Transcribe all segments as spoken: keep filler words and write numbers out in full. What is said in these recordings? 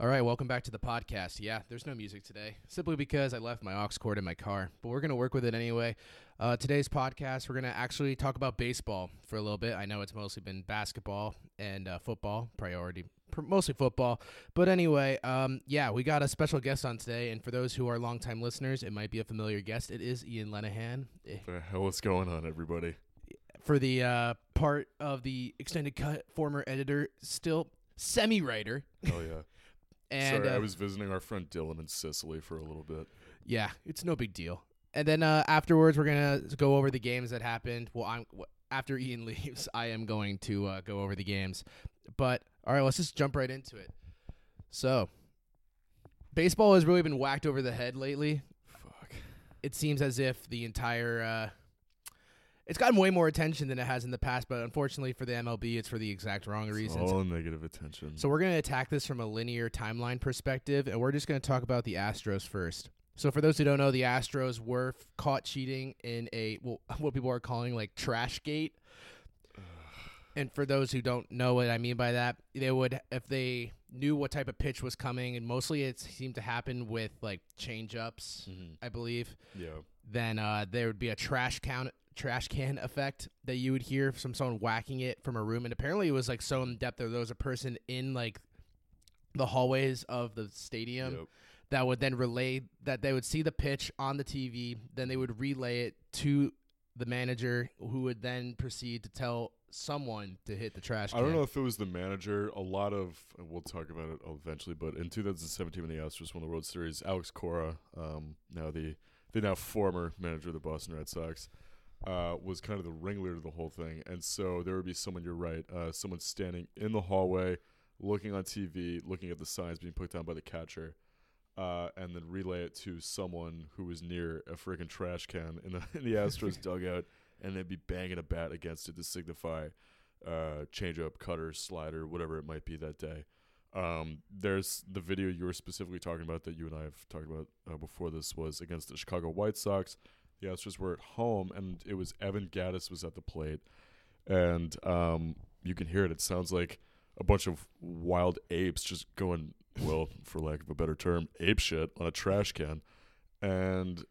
All right, welcome back to the podcast. Yeah, there's no music today, simply because I left my aux cord in my car, but we're going to work with it anyway. Uh, today's podcast, we're going to actually talk about baseball for a little bit. I know it's mostly been basketball and uh, football, priority, pr- mostly football. But anyway, um, yeah, we got a special guest on today, and for those who are longtime listeners, it might be a familiar guest. It is Ian Lenahan. What's going on, everybody? For the uh, part of the extended cut, former editor, still semi-writer. Oh, yeah. And, Sorry, uh, I was visiting our friend Dylan in Sicily for a little bit. Yeah, it's no big deal. And then uh, afterwards, we're going to go over the games that happened. Well, I'm, after Ian leaves, I am going to uh, go over the games. But, all right, let's just jump right into it. So, baseball has really been whacked over the head lately. Fuck. It seems as if the entire... Uh, it's gotten way more attention than it has in the past, but unfortunately for the M L B, it's for the exact wrong it's reasons. All negative attention. So we're going to attack this from a linear timeline perspective, and we're just going to talk about the Astros first. So for those who don't know, the Astros were f- caught cheating in a well, what people are calling like trash gate. And for those who don't know what I mean by that, they would if they knew what type of pitch was coming, and mostly it seemed to happen with like change-ups, mm-hmm. I believe. Yeah. Then uh, there would be a trash count. trash can effect that you would hear from someone whacking it from a room, and apparently it was like so in depth that there was a person in like the hallways of the stadium yep. that would then relay that they would see the pitch on the T V, then they would relay it to the manager, who would then proceed to tell someone to hit the trash can. I don't know if it was the manager. A lot of, and we'll talk about it eventually, but in two thousand seventeen when the Astros won the World Series, Alex Cora, um, now the the now former manager of the Boston Red Sox, Uh, was kind of the ringleader of the whole thing. And so there would be someone, you're right, uh, someone standing in the hallway, looking on T V, looking at the signs being put down by the catcher, uh, and then relay it to someone who was near a freaking trash can in the, in the Astros dugout, and they'd be banging a bat against it to signify uh, change-up, cutter, slider, whatever it might be that day. Um, there's the video you were specifically talking about that you and I have talked about uh, before this was against the Chicago White Sox. The Astros were at home, and it was Evan Gattis was at the plate, and um, you can hear it. It sounds like a bunch of wild apes just going, well, for lack of a better term, ape shit on a trash can. And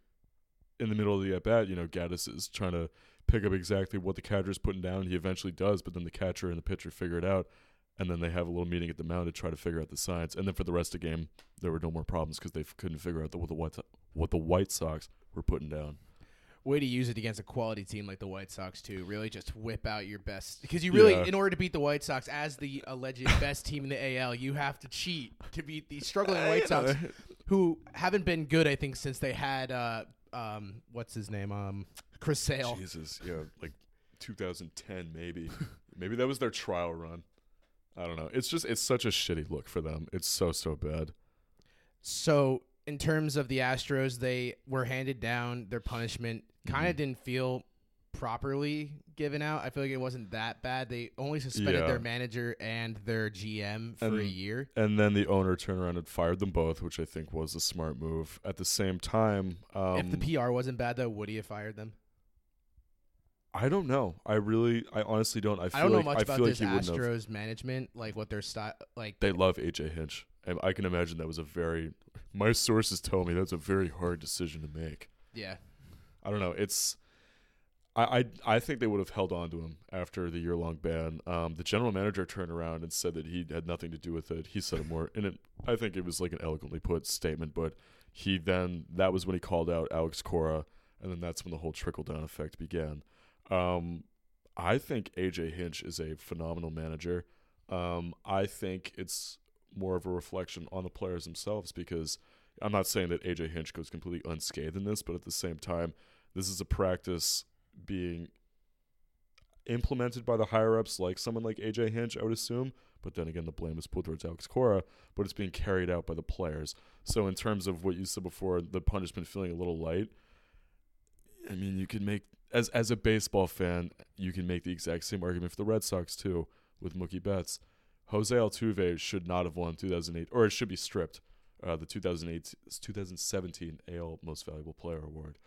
in the middle of the at-bat, you know, Gattis is trying to pick up exactly what the catcher's putting down. He eventually does, but then the catcher and the pitcher figure it out, and then they have a little meeting at the mound to try to figure out the signs. And then for the rest of the game, there were no more problems because they f- couldn't figure out the, what, the White, what the White Sox were putting down. Way to use it against a quality team like the White Sox, too. Really just whip out your best. Because you really, yeah. in order to beat the White Sox as the alleged best team in the A L, you have to cheat to beat the struggling White Sox, who haven't been good, I think, since they had, uh, um, what's his name, um, Chris Sale. Jesus, yeah, like two thousand ten maybe. Maybe that was their trial run. I don't know. It's just, it's such a shitty look for them. It's so, so bad. So, in terms of the Astros, they were handed down their punishment. Kind of mm. didn't feel properly given out. I feel like it wasn't that bad. They only suspended yeah. their manager and their G M for and, a year. And then the owner turned around and fired them both, which I think was a smart move. At the same time... Um, if the P R wasn't bad, though, would he have fired them? I don't know. I really... I honestly don't. I, feel I don't know like, much I about feel this like Astros management, like what their style... Like, they love A J. Hinch. And I can imagine that was a very... My sources tell me that's a very hard decision to make. Yeah. I don't know. It's, I, I, I think they would have held on to him after the year-long ban. Um, the general manager turned around and said that he had nothing to do with it. He said it more, and it, I think it was like an eloquently put statement. But he then that was when he called out Alex Cora, and then that's when the whole trickle-down effect began. Um, I think A J. Hinch is a phenomenal manager. Um, I think it's more of a reflection on the players themselves because I'm not saying that A J. Hinch goes completely unscathed in this, but at the same time, this is a practice being implemented by the higher-ups, like someone like A J. Hinch, I would assume. But then again, the blame is put towards Alex Cora, but it's being carried out by the players. So in terms of what you said before, the punishment feeling a little light, I mean, you can make, as as a baseball fan, you can make the exact same argument for the Red Sox, too, with Mookie Betts. Jose Altuve should not have won two thousand eight, or it should be stripped. Uh, the two thousand eight, twenty seventeen A L Most Valuable Player Award.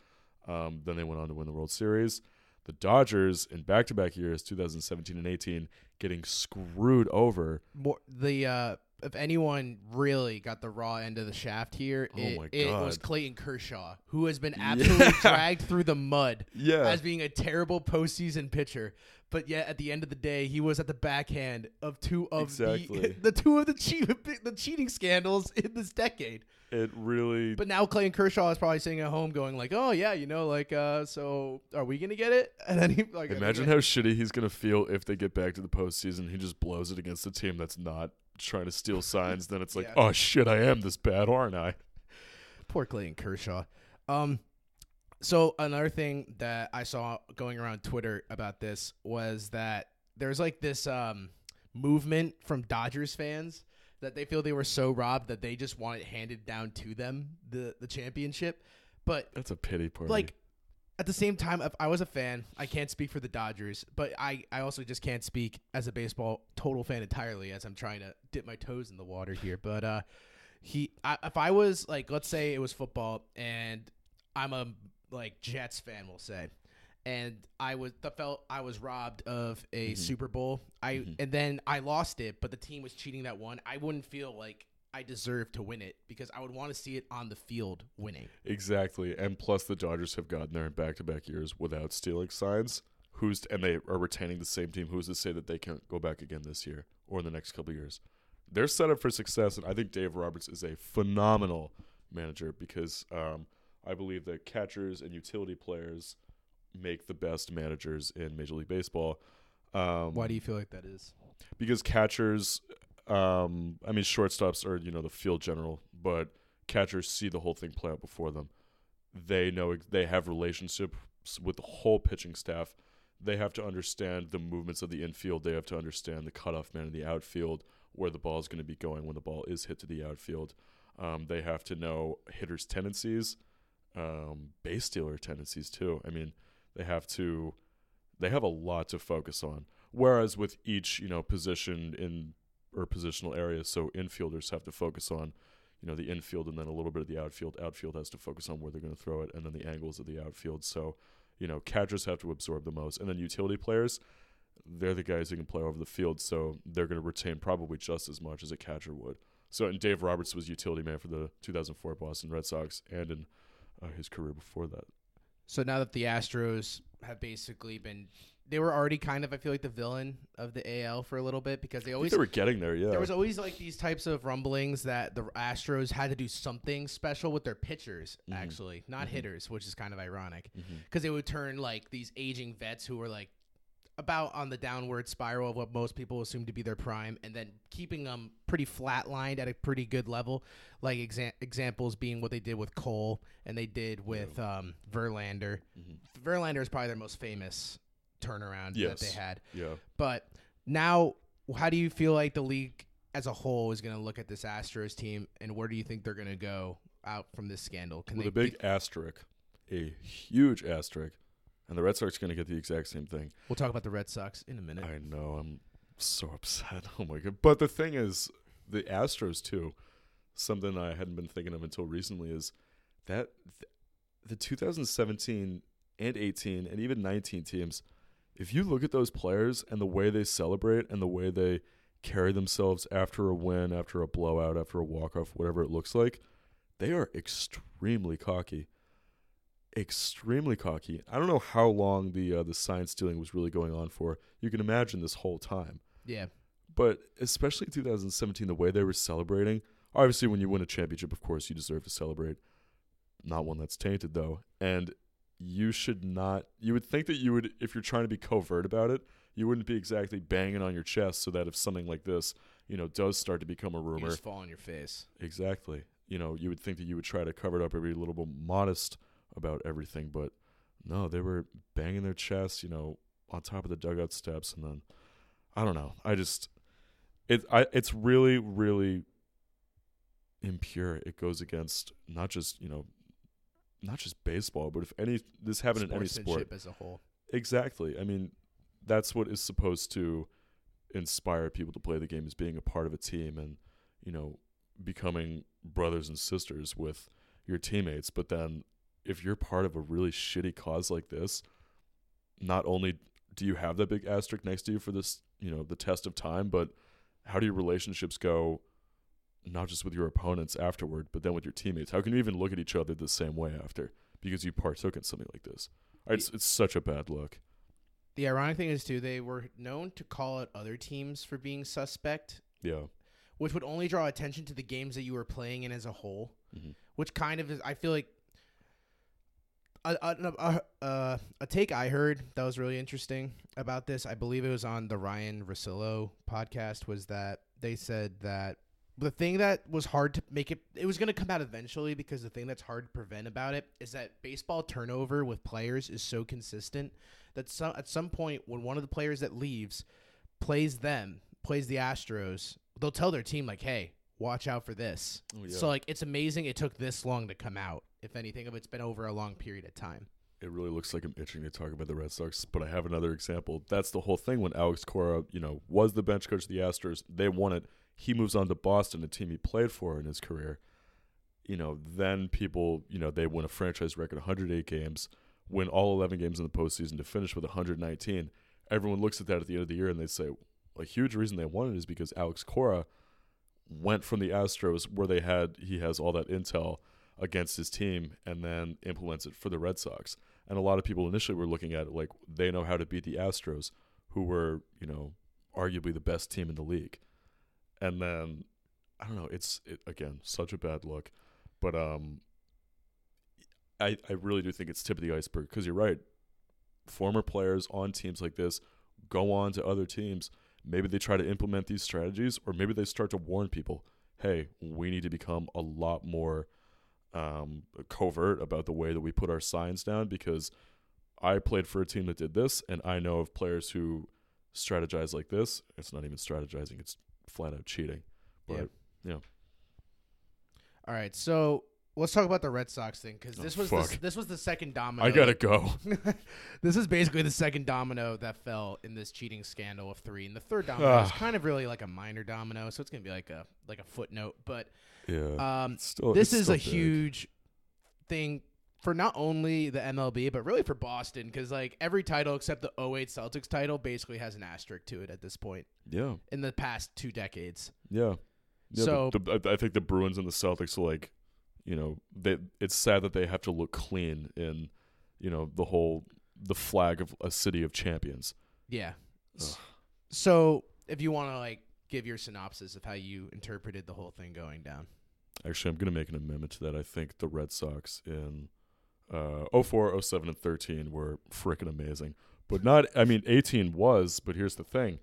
Um, then they went on to win the World Series. The Dodgers, in back-to-back years, two thousand seventeen and eighteen, getting screwed over. More, the uh, if anyone really got the raw end of the shaft here, it, oh it was Clayton Kershaw, who has been absolutely yeah. dragged through the mud yeah. as being a terrible postseason pitcher. But yet, at the end of the day, he was at the backhand of two of exactly. the, the two of the, che- the cheating scandals in this decade. It really. But now Clayton Kershaw is probably sitting at home going like, "Oh yeah, you know, like, uh, so are we gonna get it?" And then he like, imagine how shitty he's gonna feel if they get back to the postseason. He just blows it against a team that's not trying to steal signs. Then it's like, yeah. "Oh shit, I am this bad, aren't I?" Poor Clayton Kershaw. Um. So another thing that I saw going around Twitter about this was that there's like this um, movement from Dodgers fans that they feel they were so robbed that they just want it handed down to them, the, the championship. But that's a pity party. Like at the same time, if I was a fan, I can't speak for the Dodgers, but I, I also just can't speak as a baseball total fan entirely as I'm trying to dip my toes in the water here. But uh, he, I, if I was like, let's say it was football and I'm a like Jets fan, will say, and I was the felt I was robbed of a mm-hmm. Super Bowl. I mm-hmm. and then I lost it, but the team was cheating that won. I wouldn't feel like I deserved to win it because I would want to see it on the field winning. Exactly, and plus the Dodgers have gotten there in back-to-back years without stealing signs. Who's and they are retaining the same team. Who's to say that they can't go back again this year or in the next couple of years? They're set up for success, and I think Dave Roberts is a phenomenal manager because. Um, I believe that catchers and utility players make the best managers in Major League Baseball. Um, Why do you feel like that is? Because catchers, um, I mean, shortstops are, you know, the field general, but catchers see the whole thing play out before them. They know they have relationships with the whole pitching staff. They have to understand the movements of the infield. They have to understand the cutoff man in the outfield, where the ball is going to be going when the ball is hit to the outfield. Um, they have to know hitters' tendencies. Um, base stealer tendencies too. I mean, they have to, they have a lot to focus on. Whereas with each, you know, position in or positional area, so infielders have to focus on, you know, the infield and then a little bit of the outfield. Outfield has to focus on where they're going to throw it and then the angles of the outfield. So, you know, catchers have to absorb the most. And then utility players, they're the guys who can play over the field, so they're going to retain probably just as much as a catcher would. So, and Dave Roberts was utility man for the two thousand four Boston Red Sox and in Uh, his career before that. So now that the Astros have basically been, they were already kind of, I feel like, the villain of the A L for a little bit because they always they were getting there. Yeah, there was always like these types of rumblings that the Astros had to do something special with their pitchers, mm-hmm. actually, not mm-hmm. hitters, which is kind of ironic because mm-hmm. they would turn like these aging vets who were like about on the downward spiral of what most people assume to be their prime, and then keeping them pretty flatlined at a pretty good level, like exa- examples being what they did with Cole and they did with um, Verlander. Mm-hmm. Verlander is probably their most famous turnaround yes. that they had. Yeah. But now, how do you feel like the league as a whole is going to look at this Astros team, and where do you think they're going to go out from this scandal? Can with they, a big they- asterisk, a huge asterisk. And the Red Sox are going to get the exact same thing. We'll talk about the Red Sox in a minute. I know. I'm so upset. Oh, my God. But the thing is, the Astros, too, something I hadn't been thinking of until recently is that th- the two thousand seventeen and eighteen and even nineteen teams, if you look at those players and the way they celebrate and the way they carry themselves after a win, after a blowout, after a walk-off, whatever it looks like, they are extremely cocky. Extremely cocky. I don't know how long the uh, the sign stealing was really going on for. You can imagine this whole time. Yeah. But especially two thousand seventeen, the way they were celebrating. Obviously, when you win a championship, of course, you deserve to celebrate. Not one that's tainted, though. And you should not... You would think that you would, if you're trying to be covert about it, you wouldn't be exactly banging on your chest so that if something like this, you know, does start to become a rumor... You just fall on your face. Exactly. You know, you would think that you would try to cover it up or be a little bit modest about everything, but no, they were banging their chests, you know, on top of the dugout steps, and then I don't know. I just it I it's really, really impure. It goes against not just, you know, not just baseball, but if any this happened in any sport as a whole. Exactly. I mean, that's what is supposed to inspire people to play the game, is being a part of a team and, you know, becoming brothers and sisters with your teammates. But then if you're part of a really shitty cause like this, not only do you have that big asterisk next to you for this, you know, the test of time, but how do your relationships go not just with your opponents afterward, but then with your teammates? How can you even look at each other the same way after because you partook in something like this? It's, it's such a bad look. The ironic thing is, too, they were known to call out other teams for being suspect. Yeah. Which would only draw attention to the games that you were playing in as a whole, mm-hmm. which kind of is, I feel like, a, a, a, a, a take I heard that was really interesting about this, I believe it was on the Ryan Russillo podcast, was that they said that the thing that was hard to make it, it was going to come out eventually because the thing that's hard to prevent about it is that baseball turnover with players is so consistent that some, at some point when one of the players that leaves plays them, plays the Astros, they'll tell their team, like, hey, watch out for this. Oh, yeah. So, like, it's amazing it took this long to come out. If anything, of it's been over a long period of time. It really looks like I'm itching to talk about the Red Sox, but I have another example. That's the whole thing when Alex Cora, you know, was the bench coach of the Astros. They won it. He moves on to Boston, a team he played for in his career. You know, then people, you know, they win a franchise record one hundred eight games, win all eleven games in the postseason to finish with one hundred nineteen. Everyone looks at that at the end of the year and they say, a huge reason they won it is because Alex Cora went from the Astros where they had he has all that intel against his team and then implements it for the Red Sox. And a lot of people initially were looking at it like they know how to beat the Astros, who were, you know, arguably the best team in the league. And then, I don't know, it's, it, again, such a bad look. But um, I, I really do think it's tip of the iceberg because you're right. Former players on teams like this go on to other teams. Maybe they try to implement these strategies, or maybe they start to warn people, hey, we need to become a lot more um, covert about the way that we put our signs down because I played for a team that did this, and I know of players who strategize like this. It's not even strategizing. It's flat-out cheating. But, yep. yeah. All right, so let's talk about the Red Sox thing because this, oh, this, this was the second domino. I got to go. This is basically the second domino that fell in this cheating scandal of three. And the third domino ah. is kind of really like a minor domino, so it's going to be like a like a footnote. But yeah, um, still, this is a big. huge thing for not only the M L B, but really for Boston because like every title except the oh eight Celtics title basically has an asterisk to it at this point. Yeah. In the past two decades. Yeah. yeah so the, the, I think the Bruins and the Celtics are like, you know, they, it's sad that they have to look clean in, you know, the whole, the flag of a city of champions. Yeah. Ugh. So if you want to, like, give your synopsis of how you interpreted the whole thing going down. Actually, I'm going to make an amendment to that. I think the Red Sox in uh, oh four, oh seven, and thirteen were freaking amazing. But not, I mean, eighteen was, but here's the thing.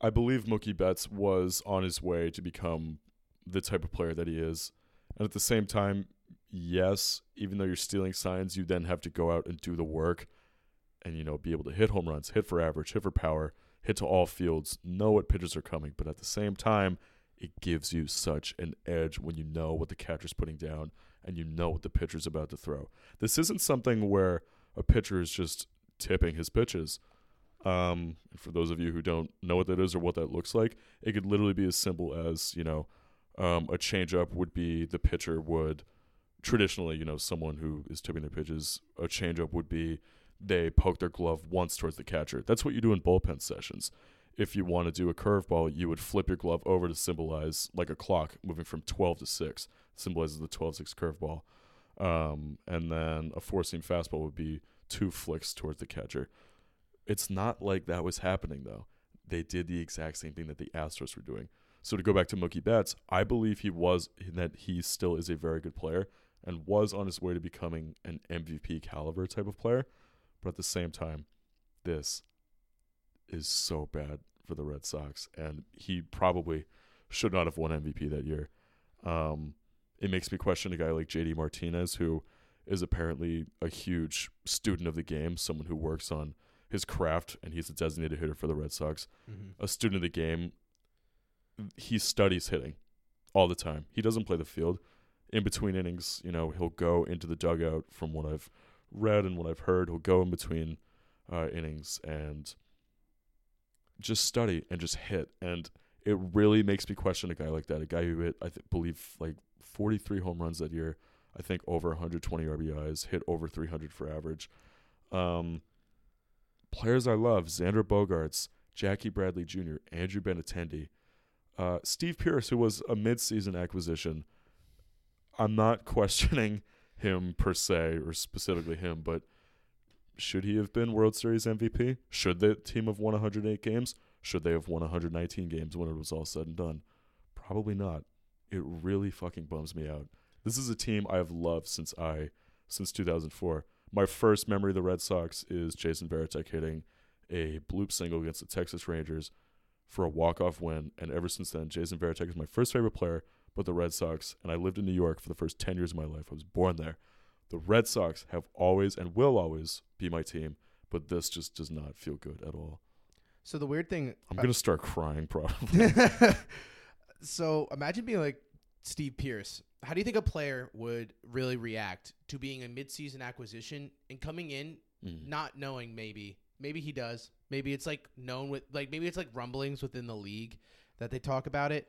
I believe Mookie Betts was on his way to become the type of player that he is. And at the same time, yes, even though you're stealing signs, you then have to go out and do the work and, you know, be able to hit home runs, hit for average, hit for power, hit to all fields, know what pitches are coming. But at the same time, it gives you such an edge when you know what the catcher's putting down and you know what the pitcher's about to throw. This isn't something where a pitcher is just tipping his pitches. Um, and for those of you who don't know what that is or what that looks like, it could literally be as simple as, you know, Um, a changeup would be the pitcher would traditionally, you know, someone who is tipping their pitches, a changeup would be they poke their glove once towards the catcher. That's what you do in bullpen sessions. If you want to do a curveball, you would flip your glove over to symbolize like a clock moving from twelve to six, symbolizes the twelve six curveball. Um, and then a four-seam fastball would be two flicks towards the catcher. It's not like that was happening, though. They did the exact same thing that the Astros were doing. So to go back to Mookie Betts, I believe he was that he still is a very good player and was on his way to becoming an M V P caliber type of player. But at the same time, this is so bad for the Red Sox, and he probably should not have won M V P that year. Um, it makes me question a guy like J D. Martinez, who is apparently a huge student of the game, someone who works on his craft, and he's a designated hitter for the Red Sox, mm-hmm. a student of the game. He studies hitting all the time. He doesn't play the field. In between innings, you know, he'll go into the dugout from what I've read and what I've heard. He'll go in between uh, innings and just study and just hit. And it really makes me question a guy like that, a guy who hit, I th- believe, like forty-three home runs that year, I think over one hundred twenty R B Is, hit over three hundred for average. Um, players I love, Xander Bogaerts, Jackie Bradley Junior, Andrew Benintendi, Uh, Steve Pearce, who was a mid-season acquisition, I'm not questioning him per se or specifically him, but should he have been World Series M V P? Should the team have won one hundred eight games? Should they have won one hundred nineteen games when it was all said and done? Probably not. It really fucking bums me out. This is a team I have loved since I since two thousand four. My first memory of the Red Sox is Jason Varitek hitting a bloop single against the Texas Rangers for a walk-off win, and ever since then, Jason Varitek is my first favorite player, but the Red Sox, and I lived in New York for the first ten years of my life. I was born there. The Red Sox have always and will always be my team, but this just does not feel good at all. So the weird thing... I'm uh, going to start crying, probably. So imagine being like Steve Pearce. How do you think a player would really react to being a midseason acquisition and coming in mm. not knowing maybe? Maybe he does. Maybe it's like known with like maybe it's like rumblings within the league that they talk about it.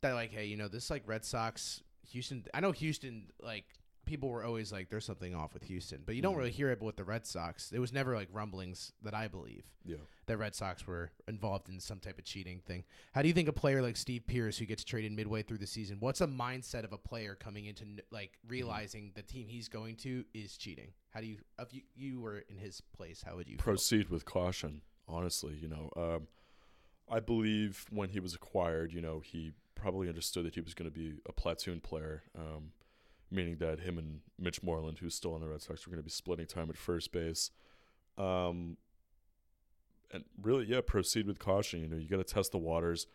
That like, hey, you know, this like Red Sox, Houston. I know Houston, like people were always like, there's something off with Houston, but you don't mm. really hear it with the Red Sox. It was never like rumblings that I believe yeah. that Red Sox were involved in some type of cheating thing. How do you think a player like Steve Pearce, who gets traded midway through the season, what's a mindset of a player coming into like realizing the team he's going to is cheating? How do you, if you, you were in his place, how would you proceed feel? With caution? Honestly, you know, um, I believe when he was acquired, you know, he probably understood that he was going to be a platoon player, um, meaning that him and Mitch Moreland, who's still on the Red Sox, were going to be splitting time at first base. Um, and really, yeah, proceed with caution. You know, you got to test the waters.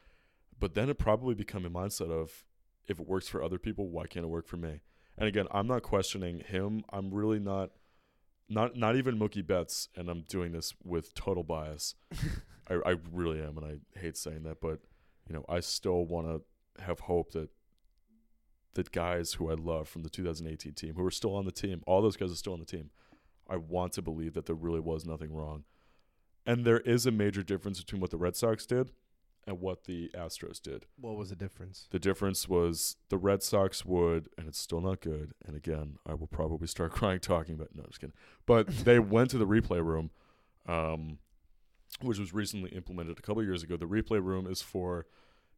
But then it probably become a mindset of, if it works for other people, why can't it work for me? And again, I'm not questioning him. I'm really not. Not not even Mookie Betts, and I'm doing this with total bias. I, I really am, and I hate saying that, but you know, I still want to have hope that that guys who I love from the two thousand eighteen team, who are still on the team, all those guys are still on the team. I want to believe that there really was nothing wrong, and there is a major difference between what the Red Sox did and what the Astros did. What was the difference? The difference was the Red Sox would, and it's still not good, and again, I will probably start crying talking about, no, I'm just kidding. But they went to the replay room, um, which was recently implemented a couple of years ago. The replay room is for,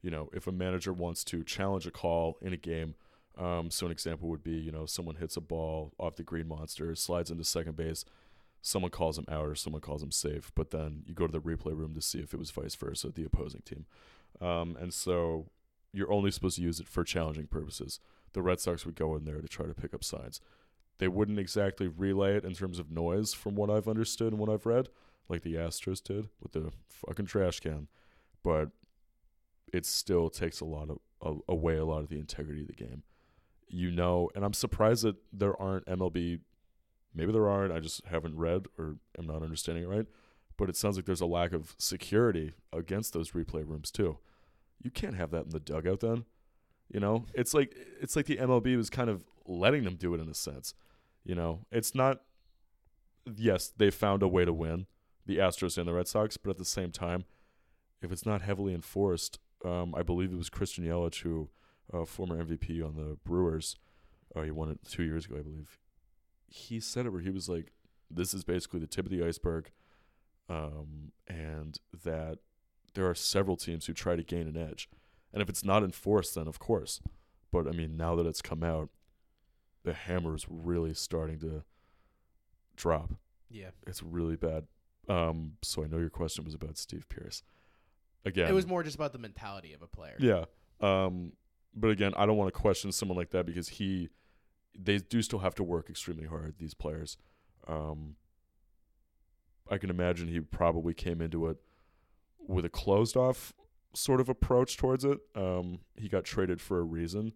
you know, if a manager wants to challenge a call in a game. Um, so an example would be, you know, someone hits a ball off the green monster, slides into second base, someone calls him out or someone calls him safe, but then you go to the replay room to see if it was vice versa, the opposing team. Um, and so you're only supposed to use it for challenging purposes. The Red Sox would go in there to try to pick up signs. They wouldn't exactly relay it in terms of noise from what I've understood and what I've read, like the Astros did with the fucking trash can, but it still takes a lot of a, away a lot of the integrity of the game. You know, and I'm surprised that there aren't M L B. Maybe there aren't. I just haven't read or am not understanding it right. But it sounds like there's a lack of security against those replay rooms too. You can't have that in the dugout then. You know, it's like it's like the M L B was kind of letting them do it in a sense. You know, it's not. Yes, they found a way to win, the Astros and the Red Sox, but at the same time, if it's not heavily enforced, um, I believe it was Christian Yelich, who uh, former M V P on the Brewers, uh, he won it two years ago, I believe. He said it where he was like, this is basically the tip of the iceberg, um, and that there are several teams who try to gain an edge. And if it's not enforced, then of course. But, I mean, now that it's come out, the hammer is really starting to drop. Yeah. It's really bad. Um, so I know your question was about Steve Pearce. Again, it was more just about the mentality of a player. Yeah. Um, but, again, I don't want to question someone like that because he – they do still have to work extremely hard, these players. Um, I can imagine he probably came into it with a closed-off sort of approach towards it. Um, he got traded for a reason.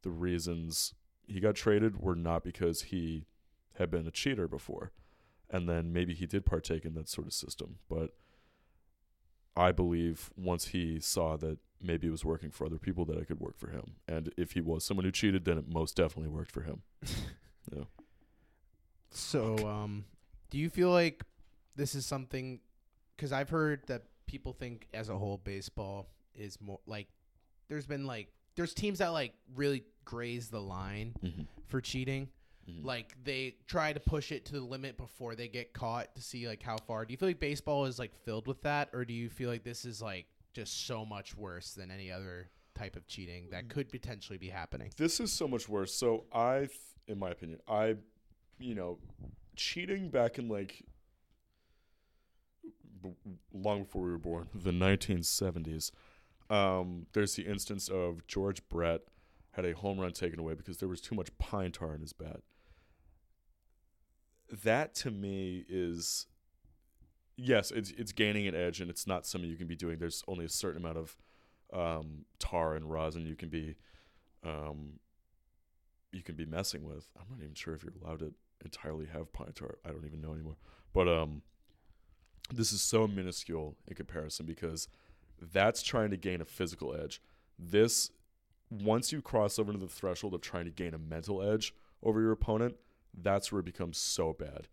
The reasons he got traded were not because he had been a cheater before. And then maybe he did partake in that sort of system. But I believe once he saw that maybe it was working for other people, that I could work for him. And if he was someone who cheated, then it most definitely worked for him. Yeah. So um, do you feel like this is something – because I've heard that people think as a whole baseball is more – like there's been like – there's teams that like really graze the line mm-hmm. for cheating. Mm-hmm. Like they try to push it to the limit before they get caught to see like how far. Do you feel like baseball is like filled with that, or do you feel like this is like – just so much worse than any other type of cheating that could potentially be happening. This is so much worse. So I, in my opinion, I, you know, cheating back in like b- long before we were born, the nineteen seventies, um, there's the instance of George Brett had a home run taken away because there was too much pine tar in his bat. That to me is, yes, it's it's gaining an edge, and it's not something you can be doing. There's only a certain amount of um, tar and rosin you can be, um, you can be messing with. I'm not even sure if you're allowed to entirely have pine tar. I don't even know anymore. But um, this is so minuscule in comparison because that's trying to gain a physical edge. This, once you cross over to the threshold of trying to gain a mental edge over your opponent, that's where it becomes so bad,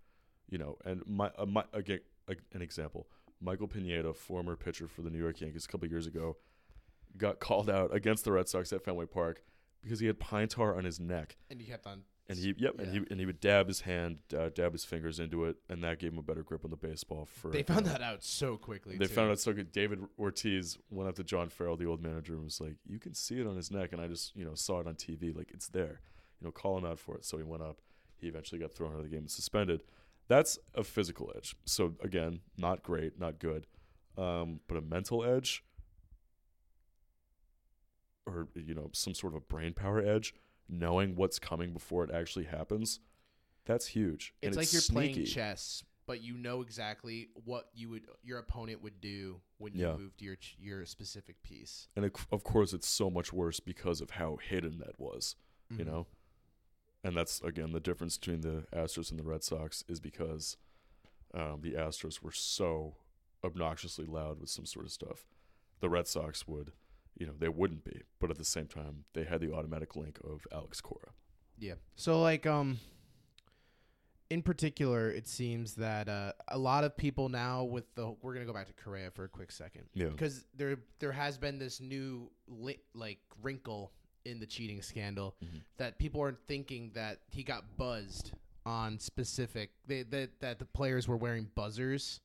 you know. And my, uh, my again, uh, an example: Michael Pineda, former pitcher for the New York Yankees, a couple of years ago, got called out against the Red Sox at Fenway Park because he had pine tar on his neck. And he kept on. And he, yep, yeah. and he and he would dab his hand, uh, dab his fingers into it, and that gave him a better grip on the baseball. For they found uh, that out so quickly. They too. found out so good. David Ortiz went up to John Farrell, the old manager, and was like, "You can see it on his neck," and I just, you know, saw it on T V. Like, it's there, you know, call him out for it. So he went up. He eventually got thrown out of the game and suspended. That's a physical edge. So, again, not great, not good. Um, but a mental edge or, you know, some sort of a brain power edge, knowing what's coming before it actually happens, that's huge. It's and like it's you're sneaky. Playing chess, but you know exactly what you would your opponent would do when you yeah. move to your, your specific piece. And, it, of course, it's so much worse because of how hidden that was, mm-hmm. you know? And that's, again, the difference between the Astros and the Red Sox is because um, the Astros were so obnoxiously loud with some sort of stuff. The Red Sox would, you know, they wouldn't be. But at the same time, they had the automatic link of Alex Cora. Yeah. So, like, um, in particular, it seems that uh, a lot of people now with the – we're going to go back to Correa for a quick second. Yeah. Because there, there has been this new, li- like, wrinkle – in the cheating scandal mm-hmm. that people aren't thinking that he got buzzed on specific they, that that the players were wearing buzzers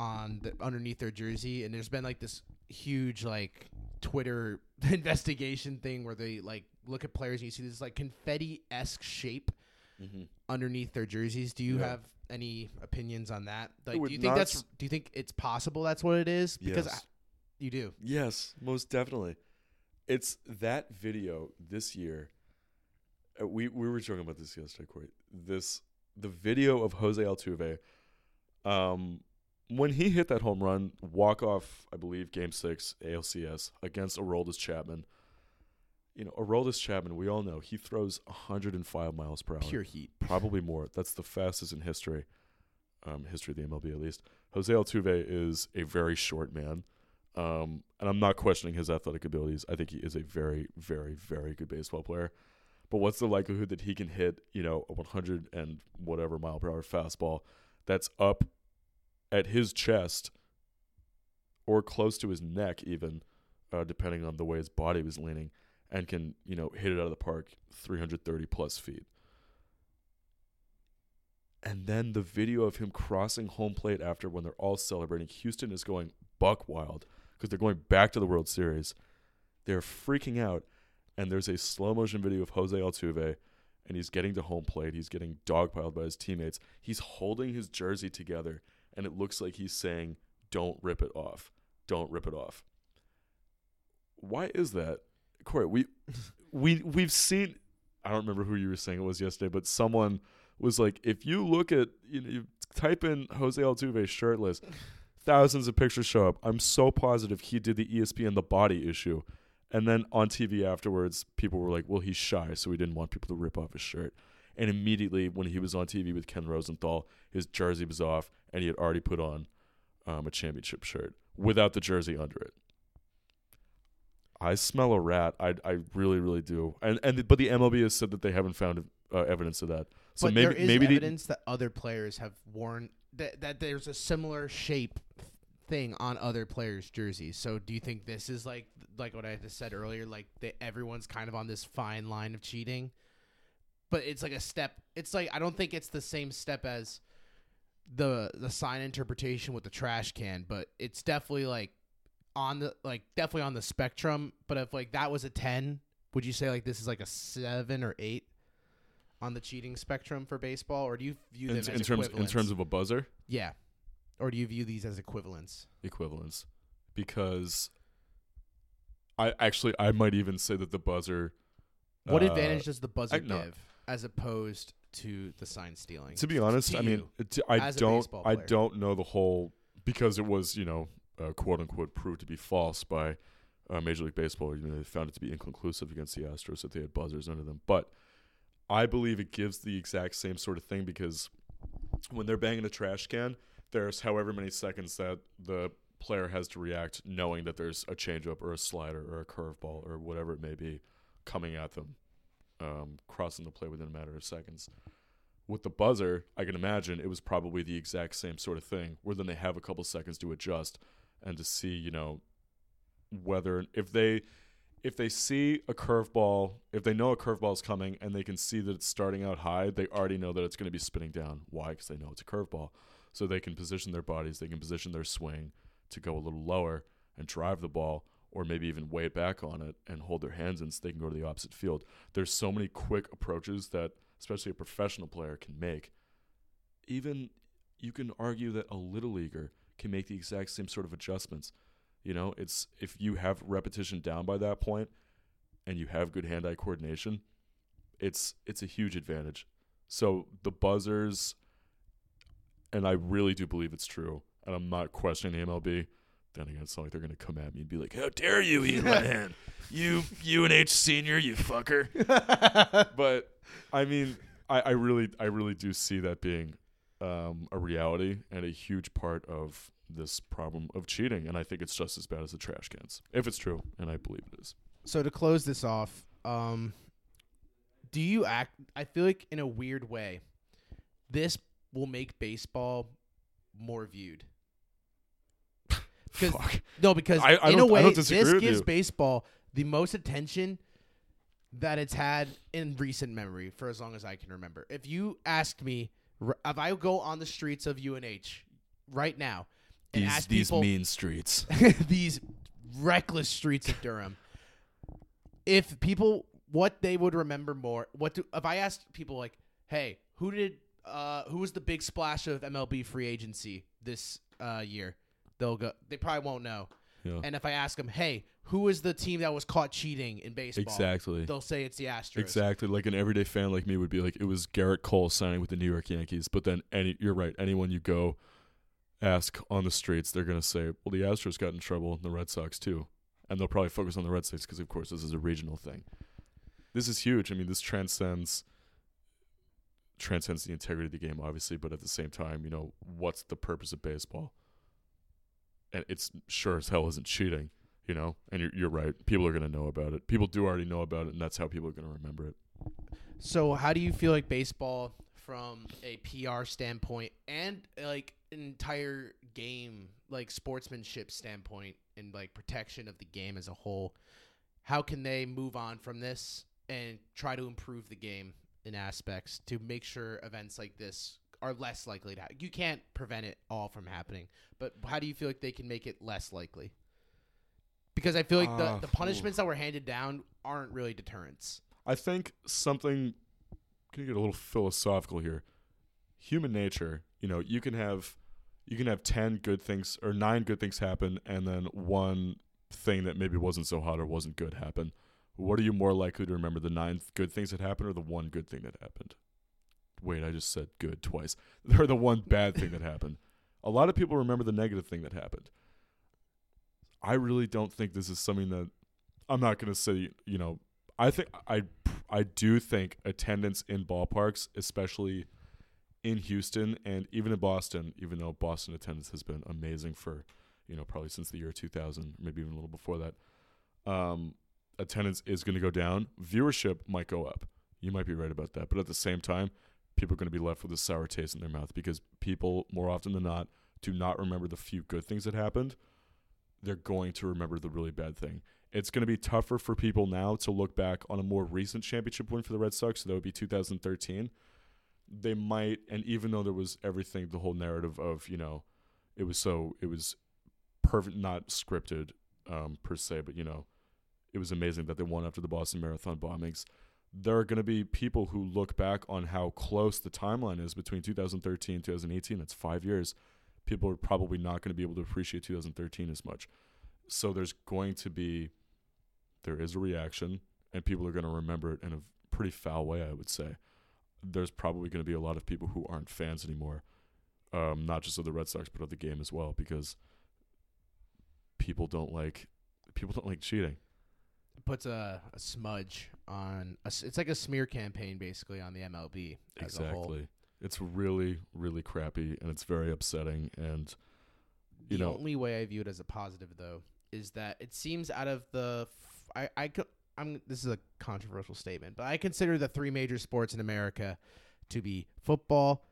on the, underneath their jersey, and there's been like this huge like Twitter investigation thing where they like look at players and you see this like confetti-esque shape mm-hmm. underneath their jerseys. Do you yeah. have any opinions on that? Like, do you think that's s- do you think it's possible that's what it is? Because yes. I, you do. Yes, most definitely. It's that video this year. Uh, we, we were talking about this yesterday, Corey. This the video of Jose Altuve. Um, when he hit that home run, walk off, I believe, Game Six A L C S against Aroldis Chapman. You know, Aroldis Chapman. We all know he throws one hundred five miles per hour. Pure heat, probably more. That's the fastest in history, um, history of the M L B at least. Jose Altuve is a very short man. Um, and I'm not questioning his athletic abilities. I think he is a very, very, very good baseball player. But what's the likelihood that he can hit, you know, a one hundred and whatever mile per hour fastball that's up at his chest or close to his neck even, uh, depending on the way his body was leaning, and can, you know, hit it out of the park three hundred thirty plus feet? And then the video of him crossing home plate after when they're all celebrating. Houston is going buck wild. Because they're going back to the World Series. They're freaking out. And there's a slow-motion video of Jose Altuve, and he's getting to home plate. He's getting dogpiled by his teammates. He's holding his jersey together, and it looks like he's saying, "Don't rip it off. Don't rip it off." Why is that? Corey, we, we, we've seen – I don't remember who you were saying it was yesterday, but someone was like, if you look at – you know, you type in Jose Altuve shirtless – thousands of pictures show up. I'm so positive he did the E S P N The Body issue. And then on T V afterwards, people were like, well, he's shy, so he didn't want people to rip off his shirt. And immediately when he was on T V with Ken Rosenthal, his jersey was off, and he had already put on um, a championship shirt without the jersey under it. I smell a rat. I I really, really do. And and But the M L B has said that they haven't found uh, evidence of that. So but maybe, there is maybe evidence the, that other players have worn – That, that there's a similar shape thing on other players' jerseys. So do you think this is like like what I just said earlier, like that everyone's kind of on this fine line of cheating? But it's like a step. It's like I don't think it's the same step as the the sign interpretation with the trash can, but it's definitely like on the, like, definitely on the spectrum, but if, like, that was a ten, would you say, like, this is, like, a seven or eight on the cheating spectrum for baseball, or do you view them in, as in terms, equivalents? In terms of a buzzer? Yeah. Or do you view these as equivalents? Equivalents. Because I actually, I might even say that the buzzer... What uh, advantage does the buzzer I, give no. as opposed to the sign stealing? To be honest, to I mean, it, I don't, I don't know the whole, because it was, you know, uh, quote unquote proved to be false by uh, Major League Baseball. You know, they found it to be inconclusive against the Astros that they had buzzers under them. But I believe it gives the exact same sort of thing, because when they're banging a trash can, there's however many seconds that the player has to react, knowing that there's a changeup or a slider or a curveball or whatever it may be coming at them, um, crossing the plate within a matter of seconds. With the buzzer, I can imagine it was probably the exact same sort of thing, where then they have a couple seconds to adjust and to see, you know, whether if they if they see a curveball, if they know a curveball is coming and they can see that it's starting out high, they already know that it's going to be spinning down. Why? Because they know it's a curveball. So they can position their bodies, they can position their swing to go a little lower and drive the ball, or maybe even weigh it back on it and hold their hands in so they can go to the opposite field. There's so many quick approaches that especially a professional player can make. Even you can argue that a little leaguer can make the exact same sort of adjustments. You know, it's if you have repetition down by that point and you have good hand-eye coordination, it's it's a huge advantage. So the buzzers, and I really do believe it's true, and I'm not questioning the M L B. Then again, it's not like they're going to come at me and be like, how dare you, Ian Lenahan? You U N H senior, you fucker. But, I mean, I, I really I really do see that being um, a reality and a huge part of this problem of cheating. And I think it's just as bad as the trash cans, if it's true, and I believe it is. So to close this off, um, do you act – I feel like in a weird way, this will make baseball more viewed. Fuck. No, because I, I in a way, this gives you. baseball the most attention that it's had in recent memory for as long as I can remember. If you asked me, if I go on the streets of U N H right now, and these, ask these people, mean streets, these reckless streets of Durham, if people, what they would remember more, what do, if I asked people like, hey, who did, uh, who was the big splash of M L B free agency this uh, year? They'll go. They probably won't know. Yeah. And if I ask them, hey, who is the team that was caught cheating in baseball? Exactly. They'll say it's the Astros. Exactly. Like an everyday fan like me would be like, it was Garrett Cole signing with the New York Yankees. But then any, you're right. Anyone you go ask on the streets, they're gonna say, well, the Astros got in trouble, and the Red Sox too. And they'll probably focus on the Red Sox because, of course, this is a regional thing. This is huge. I mean, this transcends transcends the integrity of the game, obviously. But at the same time, you know, what's the purpose of baseball? And it's sure as hell isn't cheating, you know? And you're, you're right. People are going to know about it. People do already know about it, and that's how people are going to remember it. So how do you feel like baseball from a P R standpoint and, like, an entire game, like, sportsmanship standpoint and, like, protection of the game as a whole, how can they move on from this and try to improve the game in aspects to make sure events like this are less likely to happen? You can't prevent it all from happening, but how do you feel like they can make it less likely? Because I feel like uh, the, the punishments ooh. that were handed down aren't really deterrents. I think something can get a little philosophical here. Human nature, you know, you can have you can have ten good things or nine good things happen, and then one thing that maybe wasn't so hot or wasn't good happen. What are you more likely to remember, the nine good things that happened or the one good thing that happened? Wait, I just said good twice. They're the one bad thing that happened. A lot of people remember the negative thing that happened. I really don't think this is something that I'm not going to say, you know, I think I I do think attendance in ballparks, especially in Houston and even in Boston, even though Boston attendance has been amazing for, you know, probably since the year two thousand, maybe even a little before that, um, attendance is going to go down. Viewership might go up. You might be right about that. But at the same time, people are going to be left with a sour taste in their mouth because people, more often than not, do not remember the few good things that happened. They're going to remember the really bad thing. It's going to be tougher for people now to look back on a more recent championship win for the Red Sox, so that would be two thousand thirteen. They might, and even though there was everything, the whole narrative of, you know, it was so, it was perfect, not scripted, um, per se, but, you know, it was amazing that they won after the Boston Marathon bombings. There are going to be people who look back on how close the timeline is between two thousand thirteen and two thousand eighteen. That's five years. People are probably not going to be able to appreciate two thousand thirteen as much. So there's going to be, there is a reaction, and people are going to remember it in a pretty foul way, I would say. There's probably going to be a lot of people who aren't fans anymore, um, not just of the Red Sox, but of the game as well, because people don't like people don't like cheating. It puts a, a smudge on – it's like a smear campaign, basically, on the M L B as a whole. Exactly. It's really, really crappy, and it's very upsetting. And you know, the only way I view it as a positive, though, is that it seems out of the f- – I, I co- I'm, this is a controversial statement, but I consider the three major sports in America to be football,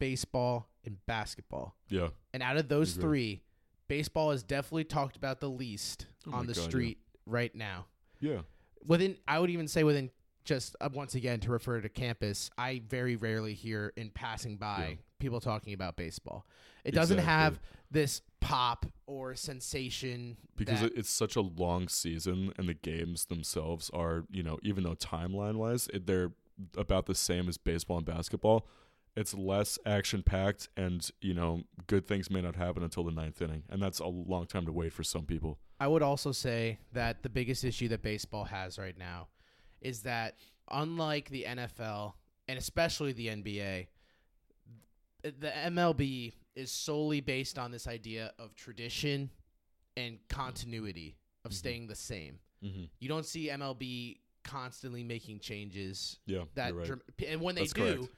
baseball, and basketball. Yeah. And out of those three, baseball is definitely talked about the least oh on the God, street yeah. right now. Yeah. Within, I would even say within just uh, once again to refer to campus, I very rarely hear in passing by yeah. people talking about baseball. It exactly. doesn't have this pop or sensation because that it's such a long season, and the games themselves are, you know, even though timeline wise they're about the same as baseball and basketball, it's less action packed, and you know, good things may not happen until the ninth inning, and that's a long time to wait for some people. I would also say that the biggest issue that baseball has right now is that, unlike the N F L and especially the N B A, the M L B is solely based on this idea of tradition and continuity of mm-hmm. staying the same. Mm-hmm. You don't see M L B constantly making changes. Yeah, that right. dr- and when they That's do, correct.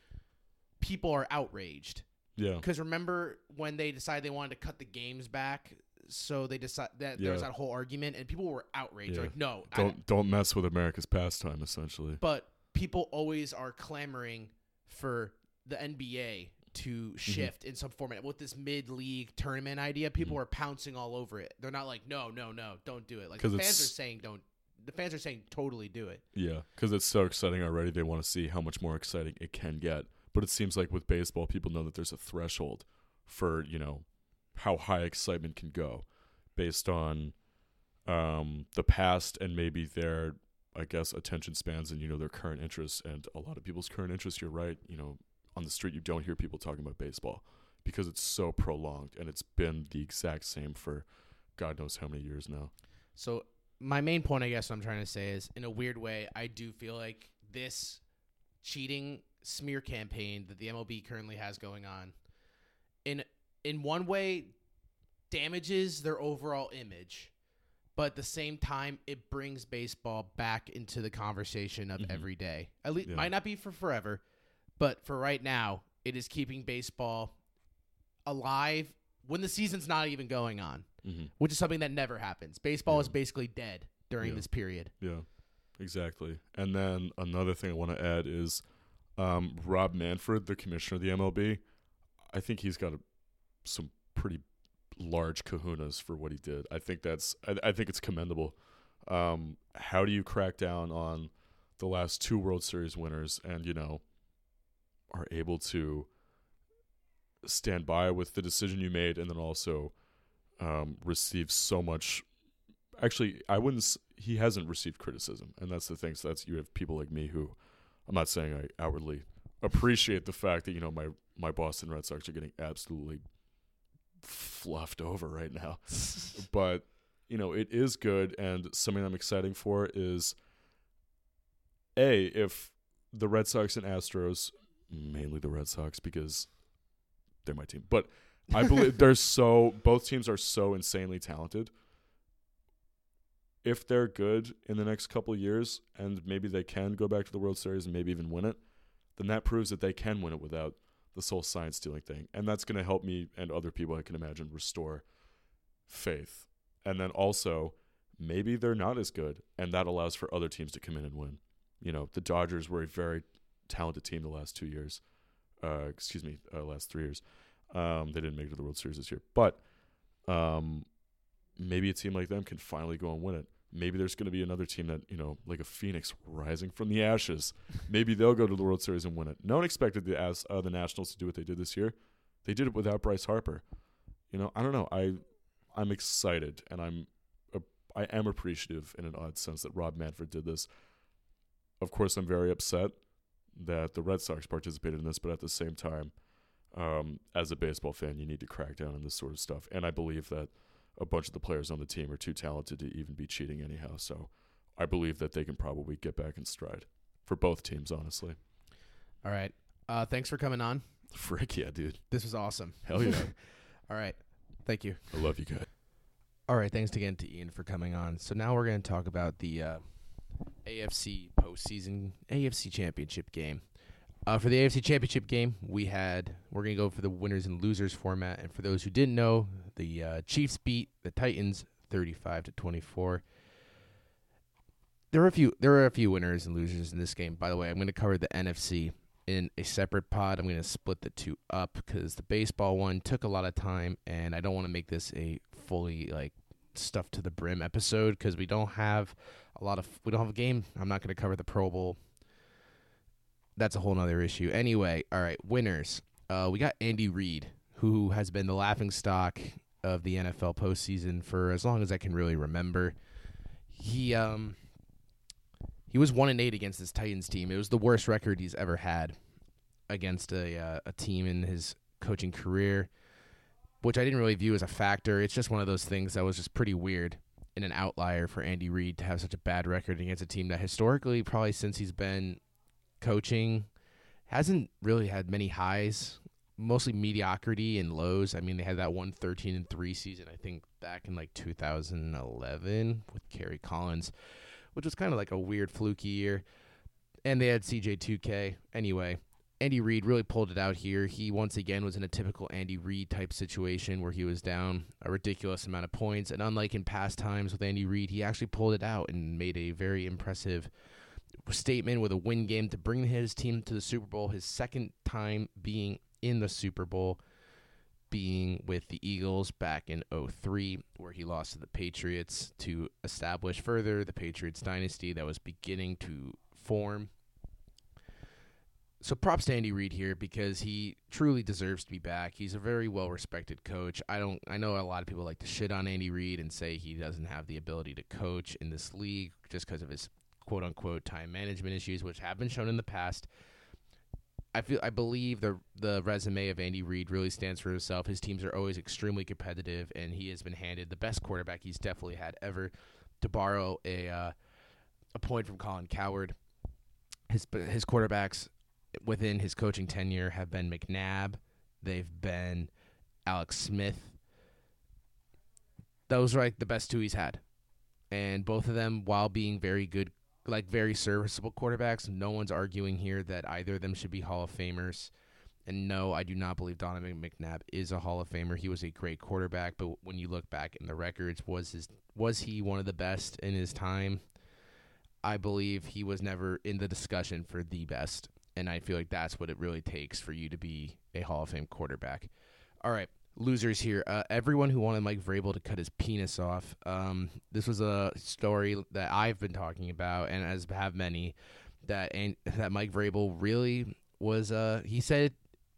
people are outraged. Yeah, because remember when they decided they wanted to cut the games back. So they decide that yeah. there was that whole argument, and people were outraged. Yeah. Like, no, don't, don't don't mess with America's pastime, essentially. But people always are clamoring for the N B A to shift mm-hmm. in some format. With this mid-league tournament idea, people mm-hmm. are pouncing all over it. They're not like, no, no, no, don't do it. Like the fans are saying, don't. The fans are saying, totally do it. Yeah, because it's so exciting already. They want to see how much more exciting it can get. But it seems like with baseball, people know that there's a threshold for, you know, how high excitement can go based on um, the past and maybe their, I guess, attention spans and, you know, their current interests. And a lot of people's current interests, you're right, you know, on the street you don't hear people talking about baseball because it's so prolonged, and it's been the exact same for God knows how many years now. So my main point, I guess, what I'm trying to say is, in a weird way, I do feel like this cheating smear campaign that the M L B currently has going on in in one way damages their overall image, but at the same time, it brings baseball back into the conversation of mm-hmm. every day. At least yeah. might not be for forever, but for right now, it is keeping baseball alive when the season's not even going on, mm-hmm. which is something that never happens. Baseball yeah. is basically dead during yeah. this period. Yeah, exactly. And then another thing I want to add is um, Rob Manfred, the commissioner of the M L B, I think he's got a some pretty large kahunas for what he did. I think that's I, I think it's commendable. Um, how do you crack down on the last two World Series winners and, you know, are able to stand by with the decision you made, and then also um, receive so much actually I wouldn't he hasn't received criticism, and that's the thing. So that's, you have people like me who, I'm not saying I outwardly appreciate the fact that, you know, my my Boston Red Sox are getting absolutely fluffed over right now. But, you know, it is good, and something I'm excited for is, A, if the Red Sox and Astros, mainly the Red Sox because they're my team, but I believe they're so, both teams are so insanely talented. If they're good in the next couple of years, and maybe they can go back to the World Series and maybe even win it, then that proves that they can win it without this whole sign stealing thing. And that's going to help me and other people, I can imagine, restore faith. And then also, maybe they're not as good, and that allows for other teams to come in and win. You know, the Dodgers were a very talented team the last two years. Uh, excuse me, uh, last three years. Um, they didn't make it to the World Series this year. But um, maybe a team like them can finally go and win it. Maybe there's going to be another team that, you know, like a phoenix rising from the ashes. Maybe they'll go to the World Series and win it. No one expected the as, uh, the Nationals to do what they did this year. They did it without Bryce Harper. You know, I don't know. I, I'm excited, and I'm I am appreciative in an odd sense that Rob Manfred did this. Of course, I'm very upset that the Red Sox participated in this, but at the same time, um, as a baseball fan, you need to crack down on this sort of stuff. And I believe that a bunch of the players on the team are too talented to even be cheating anyhow. So I believe that they can probably get back in stride for both teams, honestly. All right. Uh, thanks for coming on. Frick yeah, dude. This was awesome. Hell yeah. All right. Thank you. I love you guys. All right. Thanks again to Ian for coming on. So now we're going to talk about the uh, A F C postseason, A F C championship game. Uh, for the A F C championship game, we had, we're going to go for the winners and losers format. And for those who didn't know, the uh, Chiefs beat the Titans thirty-five to twenty-four. There were a few, there were a few winners and losers in this game. By the way, I'm going to cover the N F C in a separate pod. I'm going to split the two up because the baseball one took a lot of time, and I don't want to make this a fully like stuffed to the brim episode because we don't have a lot of, we don't have a game. I'm not going to cover the Pro Bowl. That's a whole nother issue. Anyway, all right, winners. Uh, we got Andy Reid, who has been the laughingstock of the N F L postseason for as long as I can really remember. He, um... He was one and eight against this Titans team. It was the worst record he's ever had against a uh, a team in his coaching career, which I didn't really view as a factor. It's just one of those things that was just pretty weird and an outlier for Andy Reid to have such a bad record against a team that historically, probably since he's been coaching, hasn't really had many highs, mostly mediocrity and lows. I mean, they had that one thirteen and three season, I think, back in like two thousand eleven with Kerry Collins, which was kind of like a weird fluky year. And they had C J two K. Anyway, Andy Reid really pulled it out here. He once again was in a typical Andy Reid type situation where he was down a ridiculous amount of points. And unlike in past times with Andy Reid, he actually pulled it out and made a very impressive statement with a win game to bring his team to the Super Bowl, his second time being in the Super Bowl, being with the Eagles back in oh three, where he lost to the Patriots to establish further the Patriots dynasty that was beginning to form. So props to Andy Reid here because he truly deserves to be back. He's a very well-respected coach. I don't. I know a lot of people like to shit on Andy Reid and say he doesn't have the ability to coach in this league just because of his quote-unquote time management issues, which have been shown in the past. I feel I believe the the resume of Andy Reid really stands for himself. His teams are always extremely competitive, and he has been handed the best quarterback he's definitely had ever. To borrow a uh, a point from Colin Cowherd, his his quarterbacks within his coaching tenure have been McNabb, they've been Alex Smith. Those are like the best two he's had, and both of them, while being very good, like very serviceable quarterbacks. No one's arguing here that either of them should be Hall of Famers. And no, I do not believe Donovan McNabb is a Hall of Famer. He was a great quarterback, but when you look back in the records, was his was he one of the best in his time? I believe he was never in the discussion for the best, and I feel like that's what it really takes for you to be a Hall of Fame quarterback. All right, losers here. Uh, everyone who wanted Mike Vrabel to cut his penis off. Um, this was a story that I've been talking about, and as have many, that and that Mike Vrabel really was. Uh, he said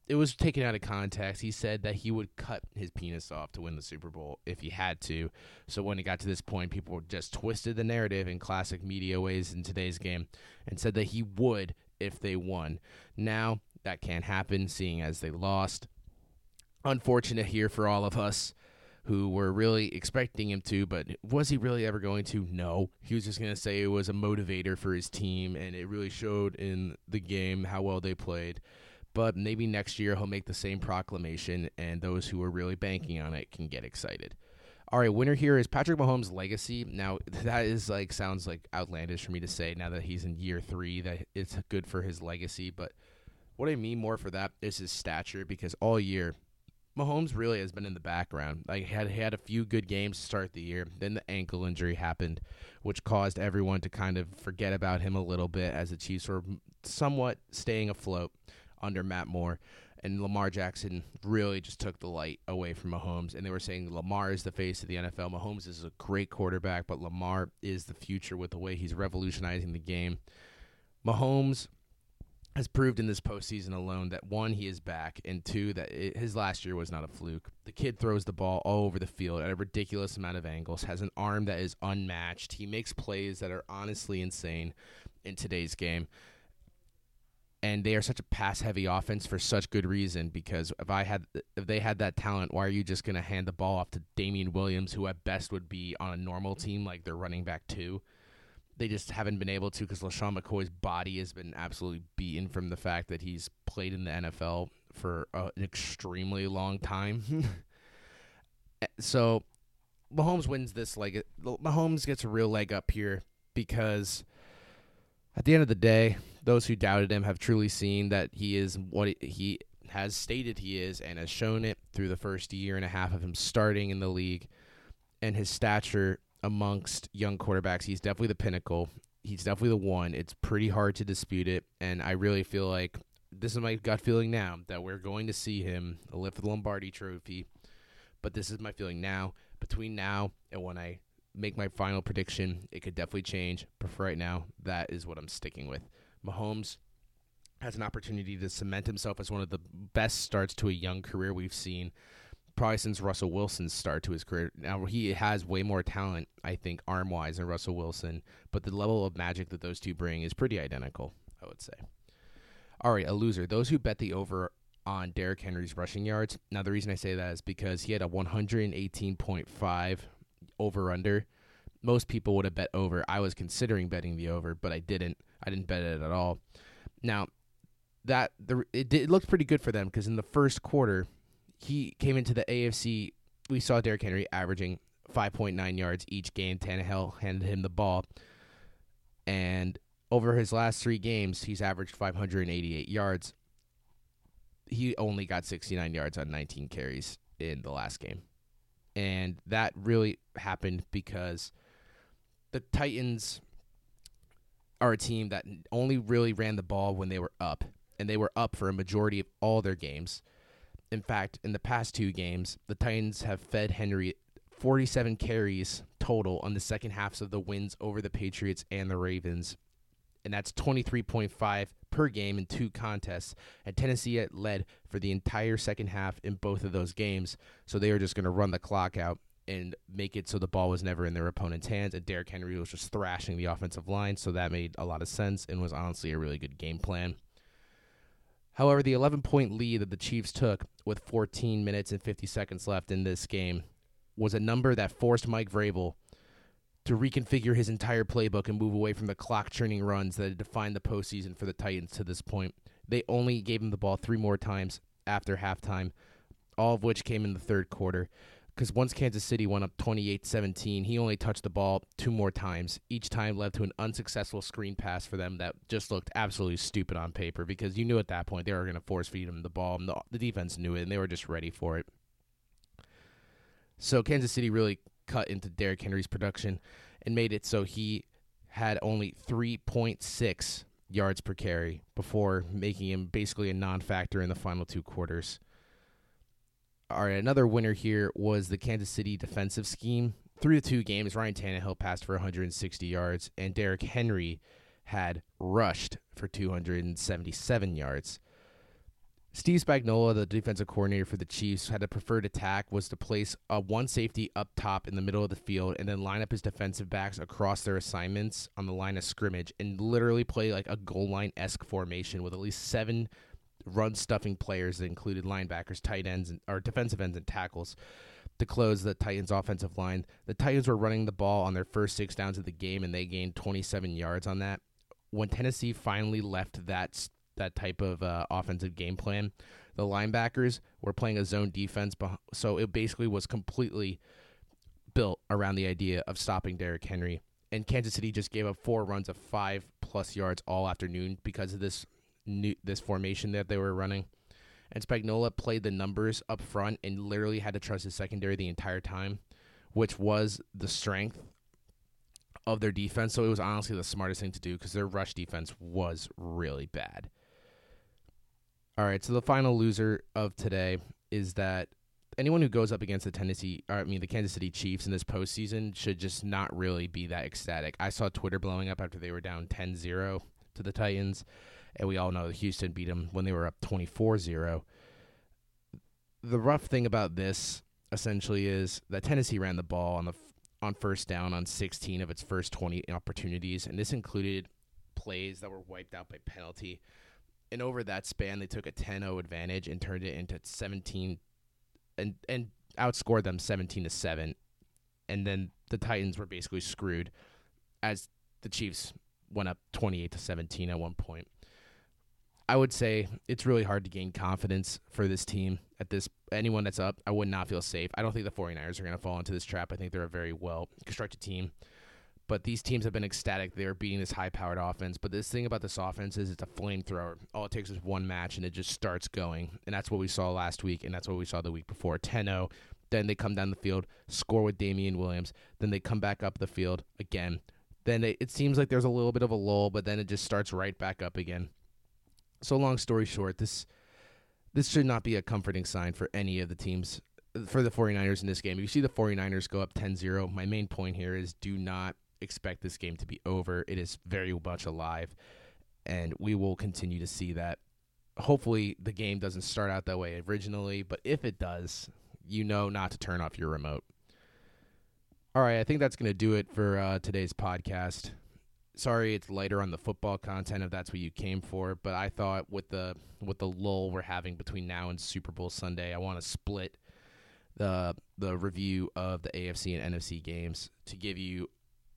it was taken out of context. He said that he would cut his penis off to win the Super Bowl if he had to. So when it got to this point, people just twisted the narrative in classic media ways in today's game, and said that he would if they won. Now that can't happen, seeing as they lost. Unfortunate here for all of us who were really expecting him to, but was he really ever going to? No. He was just going to say it was a motivator for his team, and it really showed in the game how well they played. But maybe next year he'll make the same proclamation, and those who are really banking on it can get excited. All right, winner here is Patrick Mahomes' legacy. Now, that is like sounds like outlandish for me to say now that he's in year three, that it's good for his legacy. But what I mean more for that is his stature, because all year – Mahomes really has been in the background. Like had had a few good games to start the year. Then the ankle injury happened, which caused everyone to kind of forget about him a little bit as the Chiefs were somewhat staying afloat under Matt Moore. And Lamar Jackson really just took the light away from Mahomes. And they were saying Lamar is the face of the N F L. Mahomes is a great quarterback, but Lamar is the future with the way he's revolutionizing the game. Mahomes has proved in this postseason alone that, one, he is back, and two, that it, his last year was not a fluke. The kid throws the ball all over the field at a ridiculous amount of angles, has an arm that is unmatched. He makes plays that are honestly insane in today's game. And they are such a pass-heavy offense for such good reason, because if I had, if they had that talent, why are you just going to hand the ball off to Damian Williams, who at best would be on a normal team like their running back two? They just haven't been able to because LaShawn McCoy's body has been absolutely beaten from the fact that he's played in the N F L for a, an extremely long time. So Mahomes wins this leg. Mahomes gets a real leg up here because at the end of the day, those who doubted him have truly seen that he is what he has stated he is and has shown it through the first year and a half of him starting in the league, and his stature amongst young quarterbacks, he's definitely the pinnacle. He's definitely the one. It's pretty hard to dispute it, and I really feel like this is my gut feeling now that we're going to see him lift the Lombardi trophy, but this is my feeling now. Between now and when I make my final prediction, it could definitely change, but for right now, that is what I'm sticking with. Mahomes has an opportunity to cement himself as one of the best starts to a young career we've seen probably since Russell Wilson's start to his career. Now, he has way more talent, I think, arm-wise than Russell Wilson, but the level of magic that those two bring is pretty identical, I would say. All right, a loser. Those who bet the over on Derrick Henry's rushing yards. Now, the reason I say that is because he had a one eighteen point five over-under. Most people would have bet over. I was considering betting the over, but I didn't. I didn't bet it at all. Now, that the it, did, it looked pretty good for them because in the first quarter, he came into the A F C. We saw Derrick Henry averaging five point nine yards each game. Tannehill handed him the ball. And over his last three games, he's averaged five hundred eighty-eight yards. He only got sixty-nine yards on nineteen carries in the last game. And that really happened because the Titans are a team that only really ran the ball when they were up. And they were up for a majority of all their games. In fact, in the past two games, the Titans have fed Henry forty-seven carries total on the second halves of the wins over the Patriots and the Ravens, and that's twenty-three point five per game in two contests. And Tennessee led for the entire second half in both of those games, so they were just going to run the clock out and make it so the ball was never in their opponent's hands, and Derrick Henry was just thrashing the offensive line, so that made a lot of sense and was honestly a really good game plan. However, the eleven-point lead that the Chiefs took with fourteen minutes and fifty seconds left in this game was a number that forced Mike Vrabel to reconfigure his entire playbook and move away from the clock-churning runs that had defined the postseason for the Titans to this point. They only gave him the ball three more times after halftime, all of which came in the third quarter, because once Kansas City went up twenty-eight seventeen, he only touched the ball two more times. Each time led to an unsuccessful screen pass for them that just looked absolutely stupid on paper, because you knew at that point they were going to force feed him the ball, and the, the defense knew it, and they were just ready for it. So Kansas City really cut into Derrick Henry's production and made it so he had only three point six yards per carry before making him basically a non-factor in the final two quarters. All right, another winner here was the Kansas City defensive scheme. Through the two games, Ryan Tannehill passed for one hundred sixty yards, and Derrick Henry had rushed for two hundred seventy-seven yards. Steve Spagnuolo, the defensive coordinator for the Chiefs, had a preferred attack was to place a one safety up top in the middle of the field and then line up his defensive backs across their assignments on the line of scrimmage and literally play like a goal line-esque formation with at least seven run-stuffing players that included linebackers, tight ends, and, or defensive ends and tackles to close the Titans' offensive line. The Titans were running the ball on their first six downs of the game, and they gained twenty-seven yards on that. When Tennessee finally left that that type of uh, offensive game plan, the linebackers were playing a zone defense, so it basically was completely built around the idea of stopping Derrick Henry. And Kansas City just gave up four runs of five-plus yards all afternoon because of this New, this formation that they were running. And Spagnuolo played the numbers up front and literally had to trust his secondary the entire time, which was the strength of their defense. So it was honestly the smartest thing to do because their rush defense was really bad. All right, so the final loser of today is that anyone who goes up against the Tennessee, or I mean the Kansas City Chiefs in this postseason should just not really be that ecstatic. I saw Twitter blowing up after they were down ten zero to the Titans. and we all know Houston beat them when they were up twenty-four zero. The rough thing about this essentially is that Tennessee ran the ball on the on first down on sixteen of its first twenty opportunities, and this included plays that were wiped out by penalty. And over that span, they took a ten oh advantage and turned it into seventeen and and outscored them seventeen to seven. And then the Titans were basically screwed as the Chiefs went up twenty-eight to seventeen at one point. I would say it's really hard to gain confidence for this team at this. Anyone that's up, I would not feel safe. I don't think the 49ers are going to fall into this trap. I think they're a very well-constructed team. But these teams have been ecstatic. They're beating this high-powered offense. But this thing about this offense is it's a flamethrower. All it takes is one match, and it just starts going. And that's what we saw last week, and that's what we saw the week before. ten oh, then they come down the field, score with Damian Williams. Then they come back up the field again. Then they, it seems like there's a little bit of a lull, but then it just starts right back up again. So long story short, this this should not be a comforting sign for any of the teams, for the 49ers in this game. If you see the 49ers go up ten zero, my main point here is do not expect this game to be over. It is very much alive, and we will continue to see that. Hopefully the game doesn't start out that way originally, but if it does, you know not to turn off your remote. All right, I think that's going to do it for uh, today's podcast. Sorry it's lighter on the football content if that's what you came for, but I thought with the with the lull we're having between now and Super Bowl Sunday, I want to split the the review of the A F C and N F C games to give you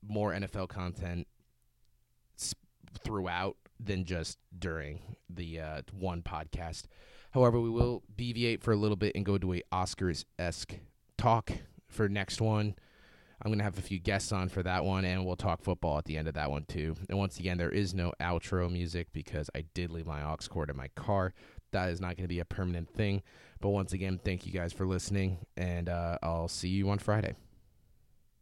more N F L content throughout than just during the uh, one podcast. However, we will deviate for a little bit and go to a Oscars-esque talk for next one. I'm going to have a few guests on for that one, and we'll talk football at the end of that one, too. And once again, there is no outro music because I did leave my aux cord in my car. That is not going to be a permanent thing. But once again, thank you guys for listening, and uh, I'll see you on Friday.